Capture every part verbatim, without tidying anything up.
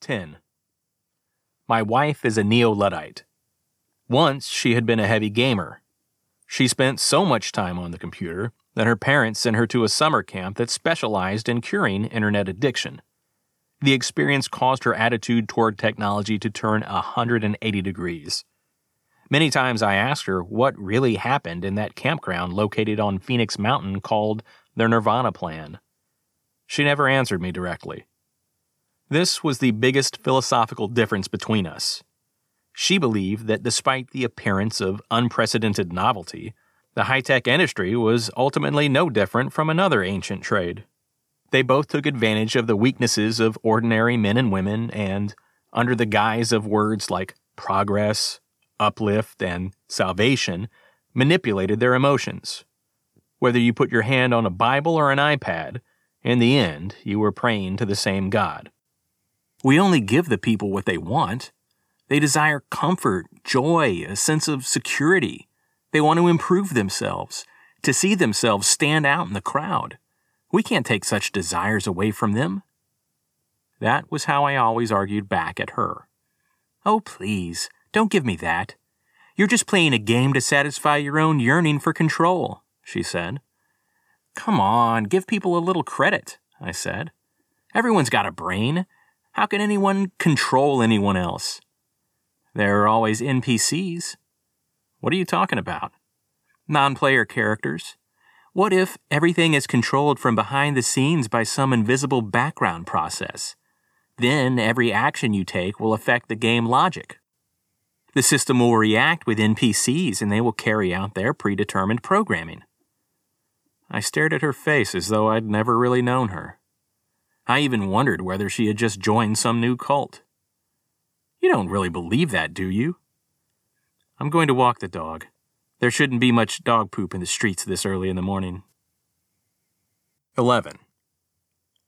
ten. My wife is a Neo-Luddite. Once she had been a heavy gamer. She spent so much time on the computer that her parents sent her to a summer camp that specialized in curing internet addiction. The experience caused her attitude toward technology to turn one hundred eighty degrees. Many times I asked her what really happened in that campground located on Phoenix Mountain called the Nirvana Plan. She never answered me directly. This was the biggest philosophical difference between us. She believed that despite the appearance of unprecedented novelty, the high-tech industry was ultimately no different from another ancient trade. They both took advantage of the weaknesses of ordinary men and women and, under the guise of words like progress, uplift, and salvation, manipulated their emotions. Whether you put your hand on a Bible or an iPad, in the end, you were praying to the same God. We only give the people what they want. They desire comfort, joy, a sense of security. They want to improve themselves, to see themselves stand out in the crowd. We can't take such desires away from them. That was how I always argued back at her. Oh, please, don't give me that. You're just playing a game to satisfy your own yearning for control, she said. Come on, give people a little credit, I said. Everyone's got a brain. How can anyone control anyone else? There are always N P Cs. What are you talking about? Non-player characters. What if everything is controlled from behind the scenes by some invisible background process? Then every action you take will affect the game logic. The system will react with N P Cs and they will carry out their predetermined programming. I stared at her face as though I'd never really known her. I even wondered whether she had just joined some new cult. You don't really believe that, do you? I'm going to walk the dog. There shouldn't be much dog poop in the streets this early in the morning. eleven.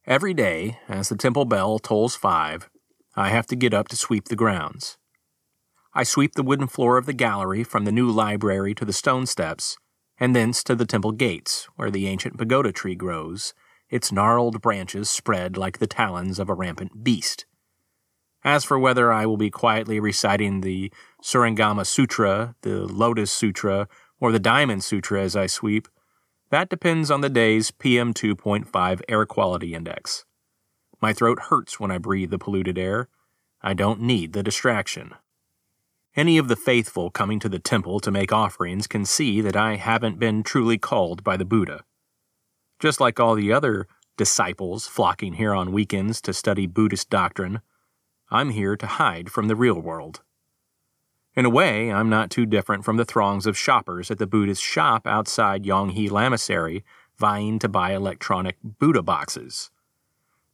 Every day, as the temple bell tolls five, I have to get up to sweep the grounds. I sweep the wooden floor of the gallery from the new library to the stone steps, and thence to the temple gates, where the ancient pagoda tree grows, its gnarled branches spread like the talons of a rampant beast. As for whether I will be quietly reciting the Surangama Sutra, the Lotus Sutra, or the Diamond Sutra as I sweep, that depends on the day's P M two point five air quality index. My throat hurts when I breathe the polluted air. I don't need the distraction. Any of the faithful coming to the temple to make offerings can see that I haven't been truly called by the Buddha. Just like all the other disciples flocking here on weekends to study Buddhist doctrine, I'm here to hide from the real world. In a way, I'm not too different from the throngs of shoppers at the Buddhist shop outside Yonghe Lamasery vying to buy electronic Buddha boxes.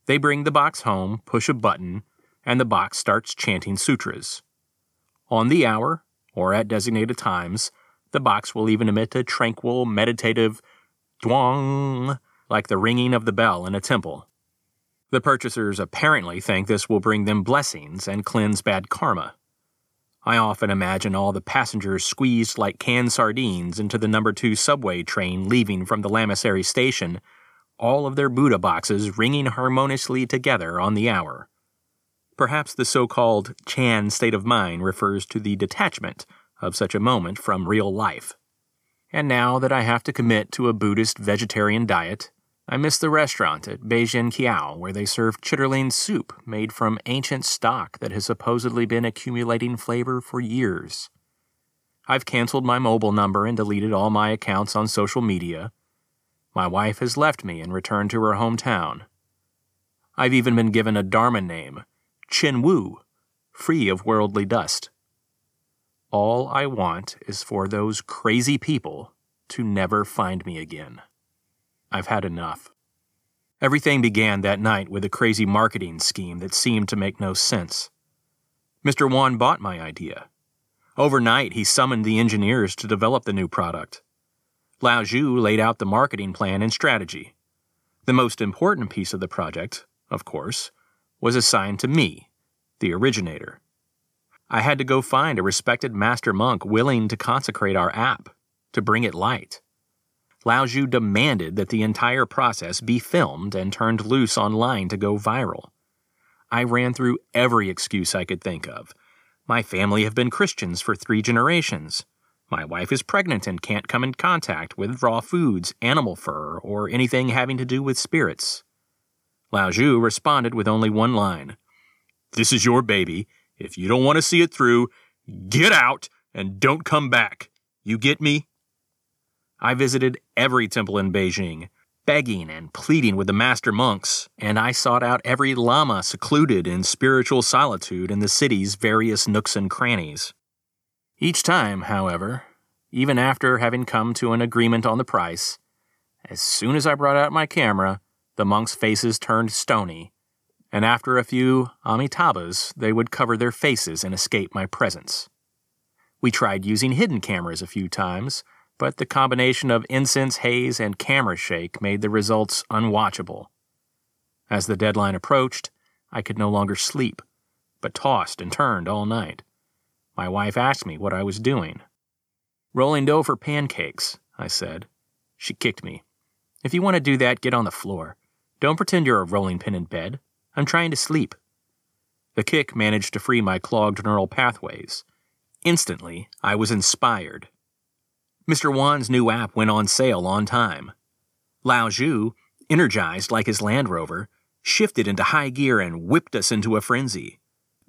They bring the box home, push a button, and the box starts chanting sutras. On the hour, or at designated times, the box will even emit a tranquil, meditative dwang, like the ringing of the bell in a temple. The purchasers apparently think this will bring them blessings and cleanse bad karma. I often imagine all the passengers squeezed like canned sardines into the number two subway train leaving from the Lamasery station, all of their Buddha boxes ringing harmoniously together on the hour. Perhaps the so-called Chan state of mind refers to the detachment of such a moment from real life. And now that I have to commit to a Buddhist vegetarian diet, I miss the restaurant at Beijing Kiao where they serve chitterling soup made from ancient stock that has supposedly been accumulating flavor for years. I've canceled my mobile number and deleted all my accounts on social media. My wife has left me and returned to her hometown. I've even been given a Dharma name, Chin Wu, free of worldly dust. All I want is for those crazy people to never find me again. I've had enough. Everything began that night with a crazy marketing scheme that seemed to make no sense. Mister Wan bought my idea. Overnight, he summoned the engineers to develop the new product. Lao Zhu laid out the marketing plan and strategy. The most important piece of the project, of course, was assigned to me, the originator. I had to go find a respected master monk willing to consecrate our app, to bring it light. Lao Zhu demanded that the entire process be filmed and turned loose online to go viral. I ran through every excuse I could think of. My family have been Christians for three generations. My wife is pregnant and can't come in contact with raw foods, animal fur, or anything having to do with spirits. Lao Zhu responded with only one line. This is your baby. If you don't want to see it through, get out and don't come back. You get me? I visited every temple in Beijing, begging and pleading with the master monks, and I sought out every lama secluded in spiritual solitude in the city's various nooks and crannies. Each time, however, even after having come to an agreement on the price, as soon as I brought out my camera, the monks' faces turned stony, and after a few amitabhas, they would cover their faces and escape my presence. We tried using hidden cameras a few times, but the combination of incense haze and camera shake made the results unwatchable. As the deadline approached, I could no longer sleep, but tossed and turned all night. My wife asked me what I was doing. Rolling dough for pancakes, I said. She kicked me. If you want to do that, get on the floor. Don't pretend you're a rolling pin in bed. I'm trying to sleep. The kick managed to free my clogged neural pathways. Instantly, I was inspired. Mister Wan's new app went on sale on time. Lao Zhu, energized like his Land Rover, shifted into high gear and whipped us into a frenzy.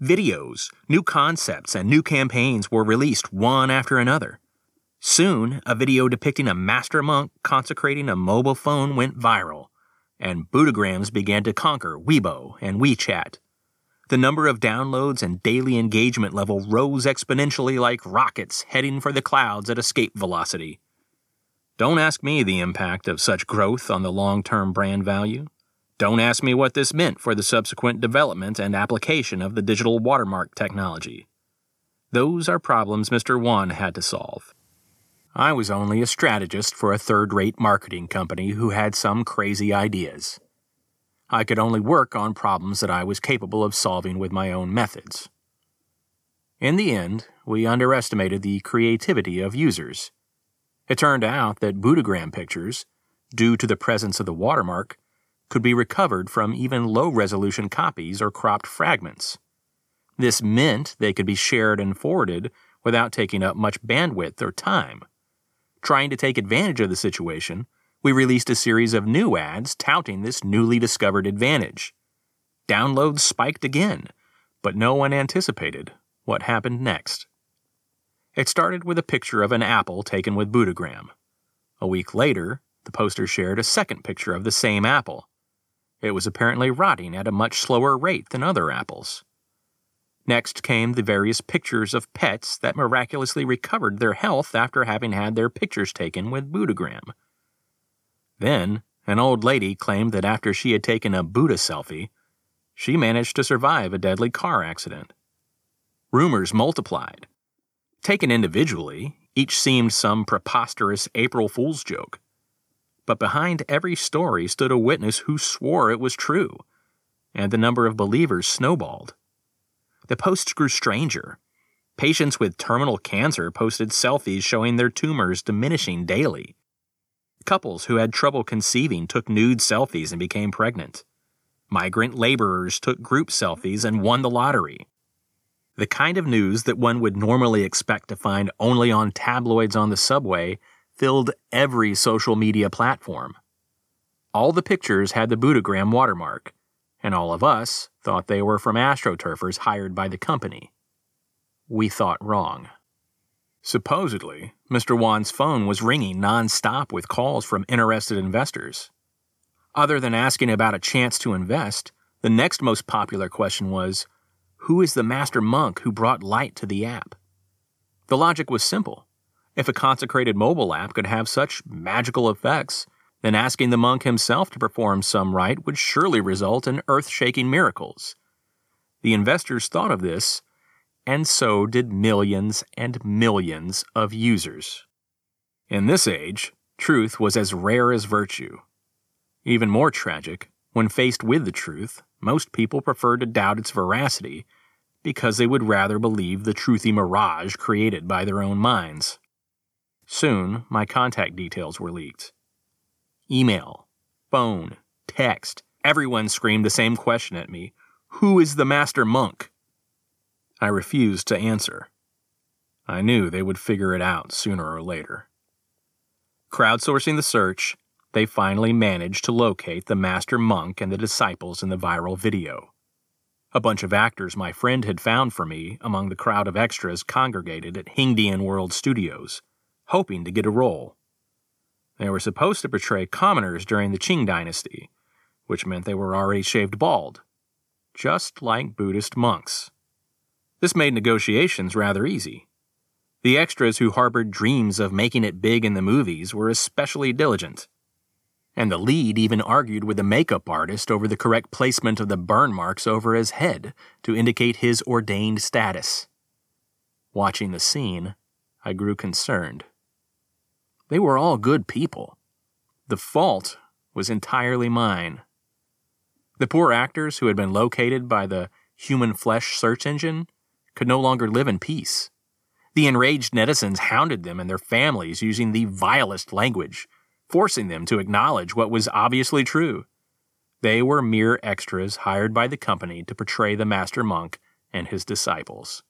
Videos, new concepts, and new campaigns were released one after another. Soon, a video depicting a master monk consecrating a mobile phone went viral, and Buddhagrams began to conquer Weibo and WeChat. The number of downloads and daily engagement level rose exponentially like rockets heading for the clouds at escape velocity. Don't ask me the impact of such growth on the long-term brand value. Don't ask me what this meant for the subsequent development and application of the digital watermark technology. Those are problems Mister Wan had to solve. I was only a strategist for a third-rate marketing company who had some crazy ideas. I could only work on problems that I was capable of solving with my own methods. In the end, we underestimated the creativity of users. It turned out that Buddhagram pictures, due to the presence of the watermark, could be recovered from even low-resolution copies or cropped fragments. This meant they could be shared and forwarded without taking up much bandwidth or time. Trying to take advantage of the situation, we released a series of new ads touting this newly discovered advantage. Downloads spiked again, but no one anticipated what happened next. It started with a picture of an apple taken with Buddhagram. A week later, the poster shared a second picture of the same apple. It was apparently rotting at a much slower rate than other apples. Next came the various pictures of pets that miraculously recovered their health after having had their pictures taken with Buddhagram. Then, an old lady claimed that after she had taken a Buddha selfie, she managed to survive a deadly car accident. Rumors multiplied. Taken individually, each seemed some preposterous April Fool's joke. But behind every story stood a witness who swore it was true, and the number of believers snowballed. The posts grew stranger. Patients with terminal cancer posted selfies showing their tumors diminishing daily. Couples who had trouble conceiving took nude selfies and became pregnant. Migrant laborers took group selfies and won the lottery. The kind of news that one would normally expect to find only on tabloids on the subway filled every social media platform. All the pictures had the Buddhagram watermark, and all of us thought they were from astroturfers hired by the company. We thought wrong. Supposedly, Mister Wan's phone was ringing non-stop with calls from interested investors. Other than asking about a chance to invest, the next most popular question was, who is the master monk who brought light to the app? The logic was simple. If a consecrated mobile app could have such magical effects, then asking the monk himself to perform some rite would surely result in earth-shaking miracles. The investors thought of this, and so did millions and millions of users. In this age, truth was as rare as virtue. Even more tragic, when faced with the truth, most people preferred to doubt its veracity because they would rather believe the truthy mirage created by their own minds. Soon, my contact details were leaked. Email, phone, text, everyone screamed the same question at me. Who is the master monk? I refused to answer. I knew they would figure it out sooner or later. Crowdsourcing the search, they finally managed to locate the master monk and the disciples in the viral video. A bunch of actors my friend had found for me among the crowd of extras congregated at Hingdian World Studios, hoping to get a role. They were supposed to portray commoners during the Qing Dynasty, which meant they were already shaved bald, just like Buddhist monks. This made negotiations rather easy. The extras who harbored dreams of making it big in the movies were especially diligent. And the lead even argued with the makeup artist over the correct placement of the burn marks over his head to indicate his ordained status. Watching the scene, I grew concerned. They were all good people. The fault was entirely mine. The poor actors who had been located by the human flesh search engine could no longer live in peace. The enraged netizens hounded them and their families using the vilest language, forcing them to acknowledge what was obviously true. They were mere extras hired by the company to portray the master monk and his disciples.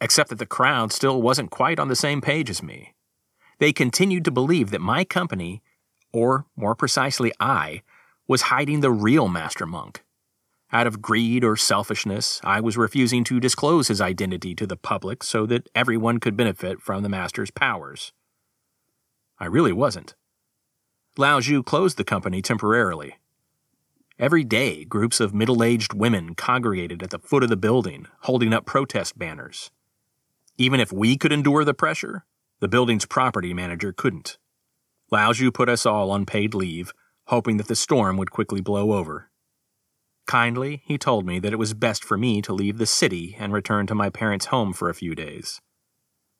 Except that the crowd still wasn't quite on the same page as me. They continued to believe that my company, or more precisely I, was hiding the real master monk. Out of greed or selfishness, I was refusing to disclose his identity to the public so that everyone could benefit from the master's powers. I really wasn't. Lao Zhu closed the company temporarily. Every day, groups of middle-aged women congregated at the foot of the building, holding up protest banners. Even if we could endure the pressure, the building's property manager couldn't. Lao Zhu put us all on paid leave, hoping that the storm would quickly blow over. Kindly, he told me that it was best for me to leave the city and return to my parents' home for a few days.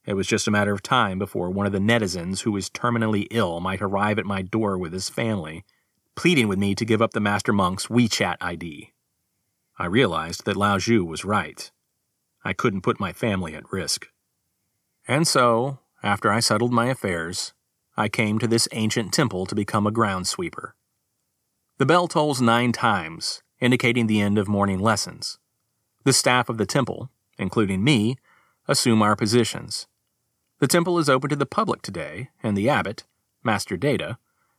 It was just a matter of time before one of the netizens who was terminally ill might arrive at my door with his family, pleading with me to give up the master monk's WeChat I D. I realized that Lao Zhu was right. I couldn't put my family at risk. And so, after I settled my affairs, I came to this ancient temple to become a ground sweeper. The bell tolls nine times, indicating the end of morning lessons. The staff of the temple, including me, assume our positions. The temple is open to the public today, and the abbot, Master Data,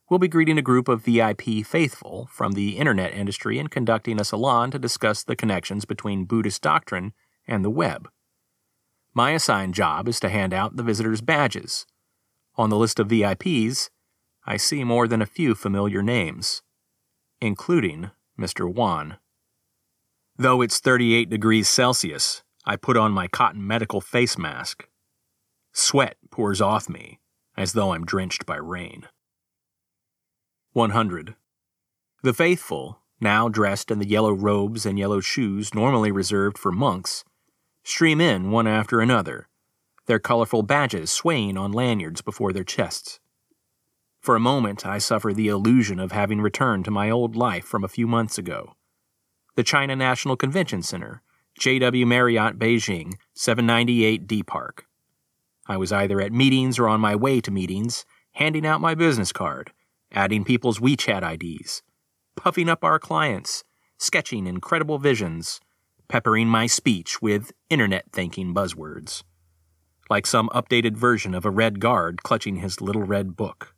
will be greeting a group of V I P faithful from the internet industry and conducting a salon to discuss the connections between Buddhist doctrine and the web. My assigned job is to hand out the visitors' badges. On the list of V I Ps, I see more than a few familiar names, including Mister Wan. Though it's thirty-eight degrees Celsius, I put on my cotton medical face mask. Sweat pours off me, as though I'm drenched by rain. one hundred. The faithful, now dressed in the yellow robes and yellow shoes normally reserved for monks, stream in one after another, their colorful badges swaying on lanyards before their chests. For a moment, I suffer the illusion of having returned to my old life from a few months ago. The China National Convention Center, J W Marriott, Beijing, seven ninety-eight D Park. I was either at meetings or on my way to meetings, handing out my business card, adding people's WeChat I Ds, puffing up our clients, sketching incredible visions, peppering my speech with internet-thinking buzzwords, like some updated version of a red guard clutching his little red book.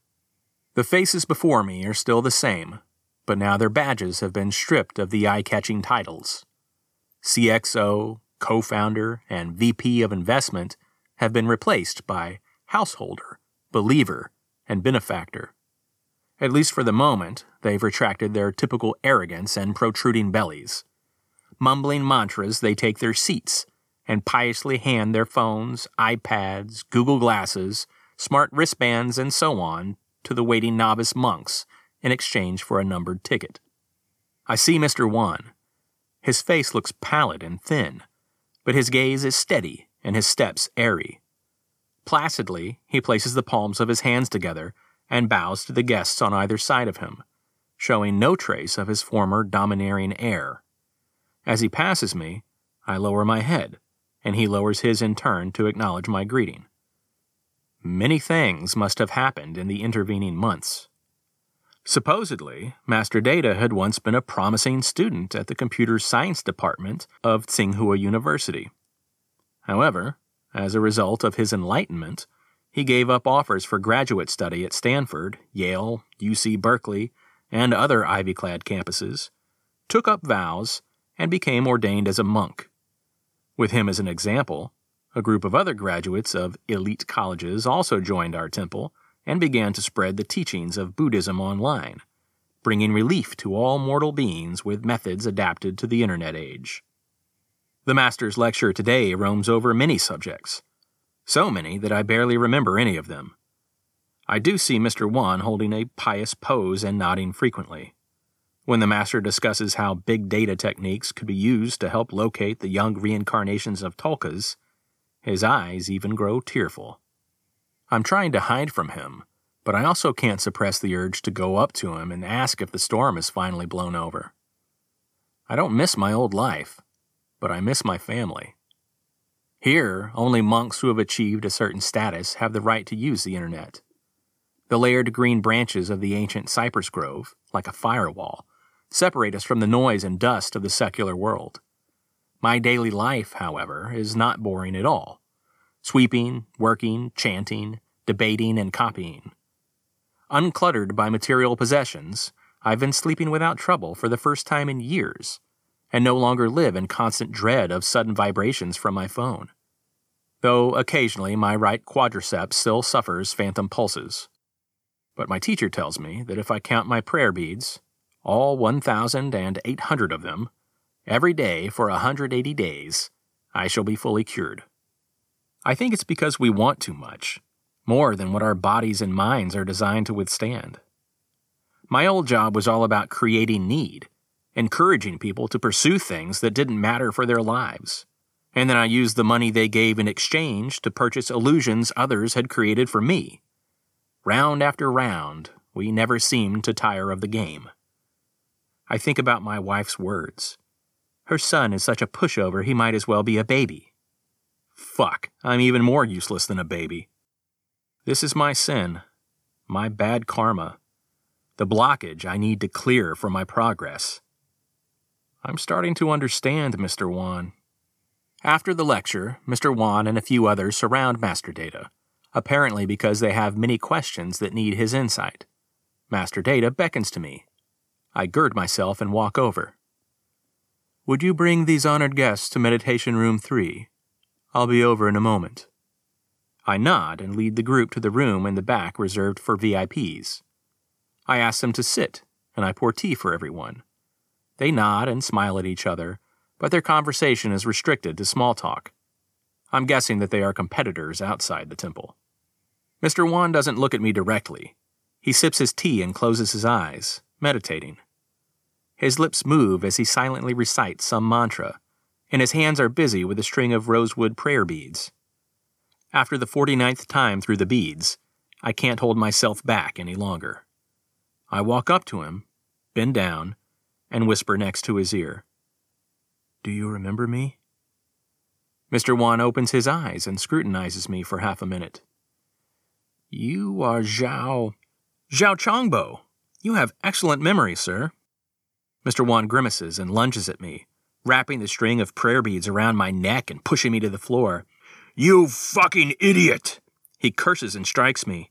The faces before me are still the same, but now their badges have been stripped of the eye-catching titles. C X O, co-founder, and V P of investment have been replaced by householder, believer, and benefactor. At least for the moment, they've retracted their typical arrogance and protruding bellies. Mumbling mantras, they take their seats and piously hand their phones, iPads, Google Glasses, smart wristbands, and so on to the waiting novice monks in exchange for a numbered ticket. I see Mister Wan. His face looks pallid and thin, but his gaze is steady and his steps airy. Placidly, he places the palms of his hands together and bows to the guests on either side of him, showing no trace of his former domineering air. As he passes me, I lower my head, and he lowers his in turn to acknowledge my greeting. Many things must have happened in the intervening months. Supposedly, Master Data had once been a promising student at the computer science department of Tsinghua University. However, as a result of his enlightenment, he gave up offers for graduate study at Stanford, Yale, U C Berkeley, and other ivy-clad campuses, took up vows, and became ordained as a monk. With him as an example, a group of other graduates of elite colleges also joined our temple and began to spread the teachings of Buddhism online, bringing relief to all mortal beings with methods adapted to the internet age. The Master's lecture today roams over many subjects, so many that I barely remember any of them. I do see Mister Wan holding a pious pose and nodding frequently. When the Master discusses how big data techniques could be used to help locate the young reincarnations of Tolkas, his eyes even grow tearful. I'm trying to hide from him, but I also can't suppress the urge to go up to him and ask if the storm is finally blown over. I don't miss my old life, but I miss my family. Here, only monks who have achieved a certain status have the right to use the internet. The layered green branches of the ancient cypress grove, like a firewall, separate us from the noise and dust of the secular world. My daily life, however, is not boring at all. Sweeping, working, chanting, debating, and copying. Uncluttered by material possessions, I've been sleeping without trouble for the first time in years, and no longer live in constant dread of sudden vibrations from my phone. Though occasionally my right quadriceps still suffers phantom pulses. But my teacher tells me that if I count my prayer beads, all one thousand eight hundred of them, every day for one hundred eighty days, I shall be fully cured. I think it's because we want too much, more than what our bodies and minds are designed to withstand. My old job was all about creating need, encouraging people to pursue things that didn't matter for their lives. And then I used the money they gave in exchange to purchase illusions others had created for me. Round after round, we never seemed to tire of the game. I think about my wife's words. Her son is such a pushover he might as well be a baby. Fuck, I'm even more useless than a baby. This is my sin, my bad karma, the blockage I need to clear for my progress. I'm starting to understand, Mister Wan. After the lecture, Mister Wan and a few others surround Master Data, apparently because they have many questions that need his insight. Master Data beckons to me. I gird myself and walk over. Would you bring these honored guests to Meditation Room three? I'll be over in a moment. I nod and lead the group to the room in the back reserved for V I Ps. I ask them to sit, and I pour tea for everyone. They nod and smile at each other, but their conversation is restricted to small talk. I'm guessing that they are competitors outside the temple. Mister Wan doesn't look at me directly. He sips his tea and closes his eyes, meditating. His lips move as he silently recites some mantra, and his hands are busy with a string of rosewood prayer beads. After the forty-ninth time through the beads, I can't hold myself back any longer. I walk up to him, bend down, and whisper next to his ear, "Do you remember me?" Mister Wan opens his eyes and scrutinizes me for half a minute. "You are Zhao... Zhao Changbo. You have excellent memory, sir." Mister Wan grimaces and lunges at me, wrapping the string of prayer beads around my neck and pushing me to the floor. "You fucking idiot!" He curses and strikes me.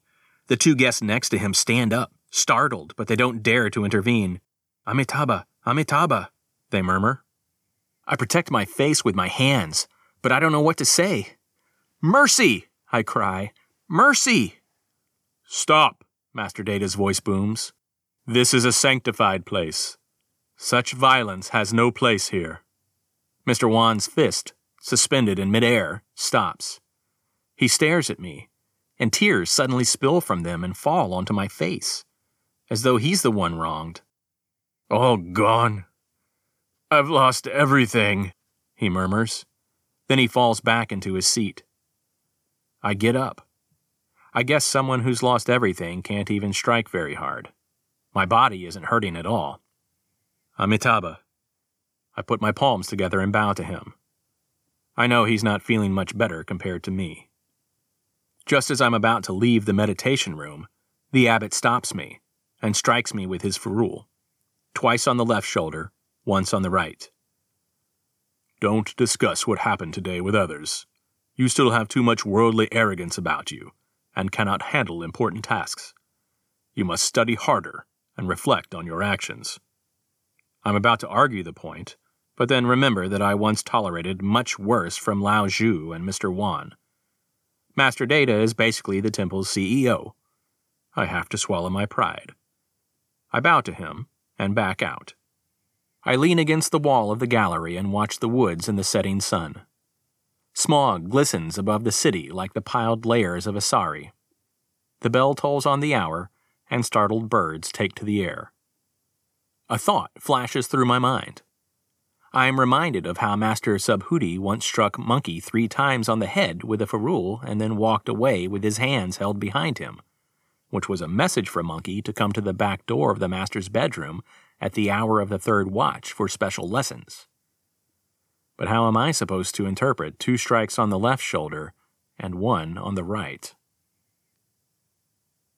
The two guests next to him stand up, startled, but they don't dare to intervene. "Amitabha, Amitabha," they murmur. I protect my face with my hands, but I don't know what to say. "Mercy!" I cry. "Mercy!" "Stop!" Master Data's voice booms. "This is a sanctified place. Such violence has no place here." Mister Wan's fist, suspended in midair, stops. He stares at me, and tears suddenly spill from them and fall onto my face, as though he's the one wronged. "All gone. I've lost everything," he murmurs. Then he falls back into his seat. I get up. I guess someone who's lost everything can't even strike very hard. My body isn't hurting at all. "Amitabha." I put my palms together and bow to him. I know he's not feeling much better compared to me. Just as I'm about to leave the meditation room, the abbot stops me, and strikes me with his ferrule, twice on the left shoulder, once on the right. Don't discuss what happened today with others. You still have too much worldly arrogance about you, and cannot handle important tasks. You must study harder and reflect on your actions. I'm about to argue the point, but then remember that I once tolerated much worse from Lao Zhu and Mister Wan. Master Data is basically the temple's C E O. I have to swallow my pride. I bow to him and back out. I lean against the wall of the gallery and watch the woods in the setting sun. Smog glistens above the city like the piled layers of a sari. The bell tolls on the hour, and startled birds take to the air. A thought flashes through my mind. I am reminded of how Master Subhuti once struck Monkey three times on the head with a ferrule and then walked away with his hands held behind him, which was a message for Monkey to come to the back door of the master's bedroom at the hour of the third watch for special lessons. But how am I supposed to interpret two strikes on the left shoulder and one on the right?